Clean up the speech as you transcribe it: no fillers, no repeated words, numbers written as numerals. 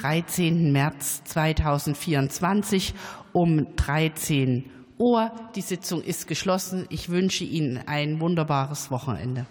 13. März 2024 um 13 Uhr. Die Sitzung ist geschlossen. Ich wünsche Ihnen ein wunderbares Wochenende.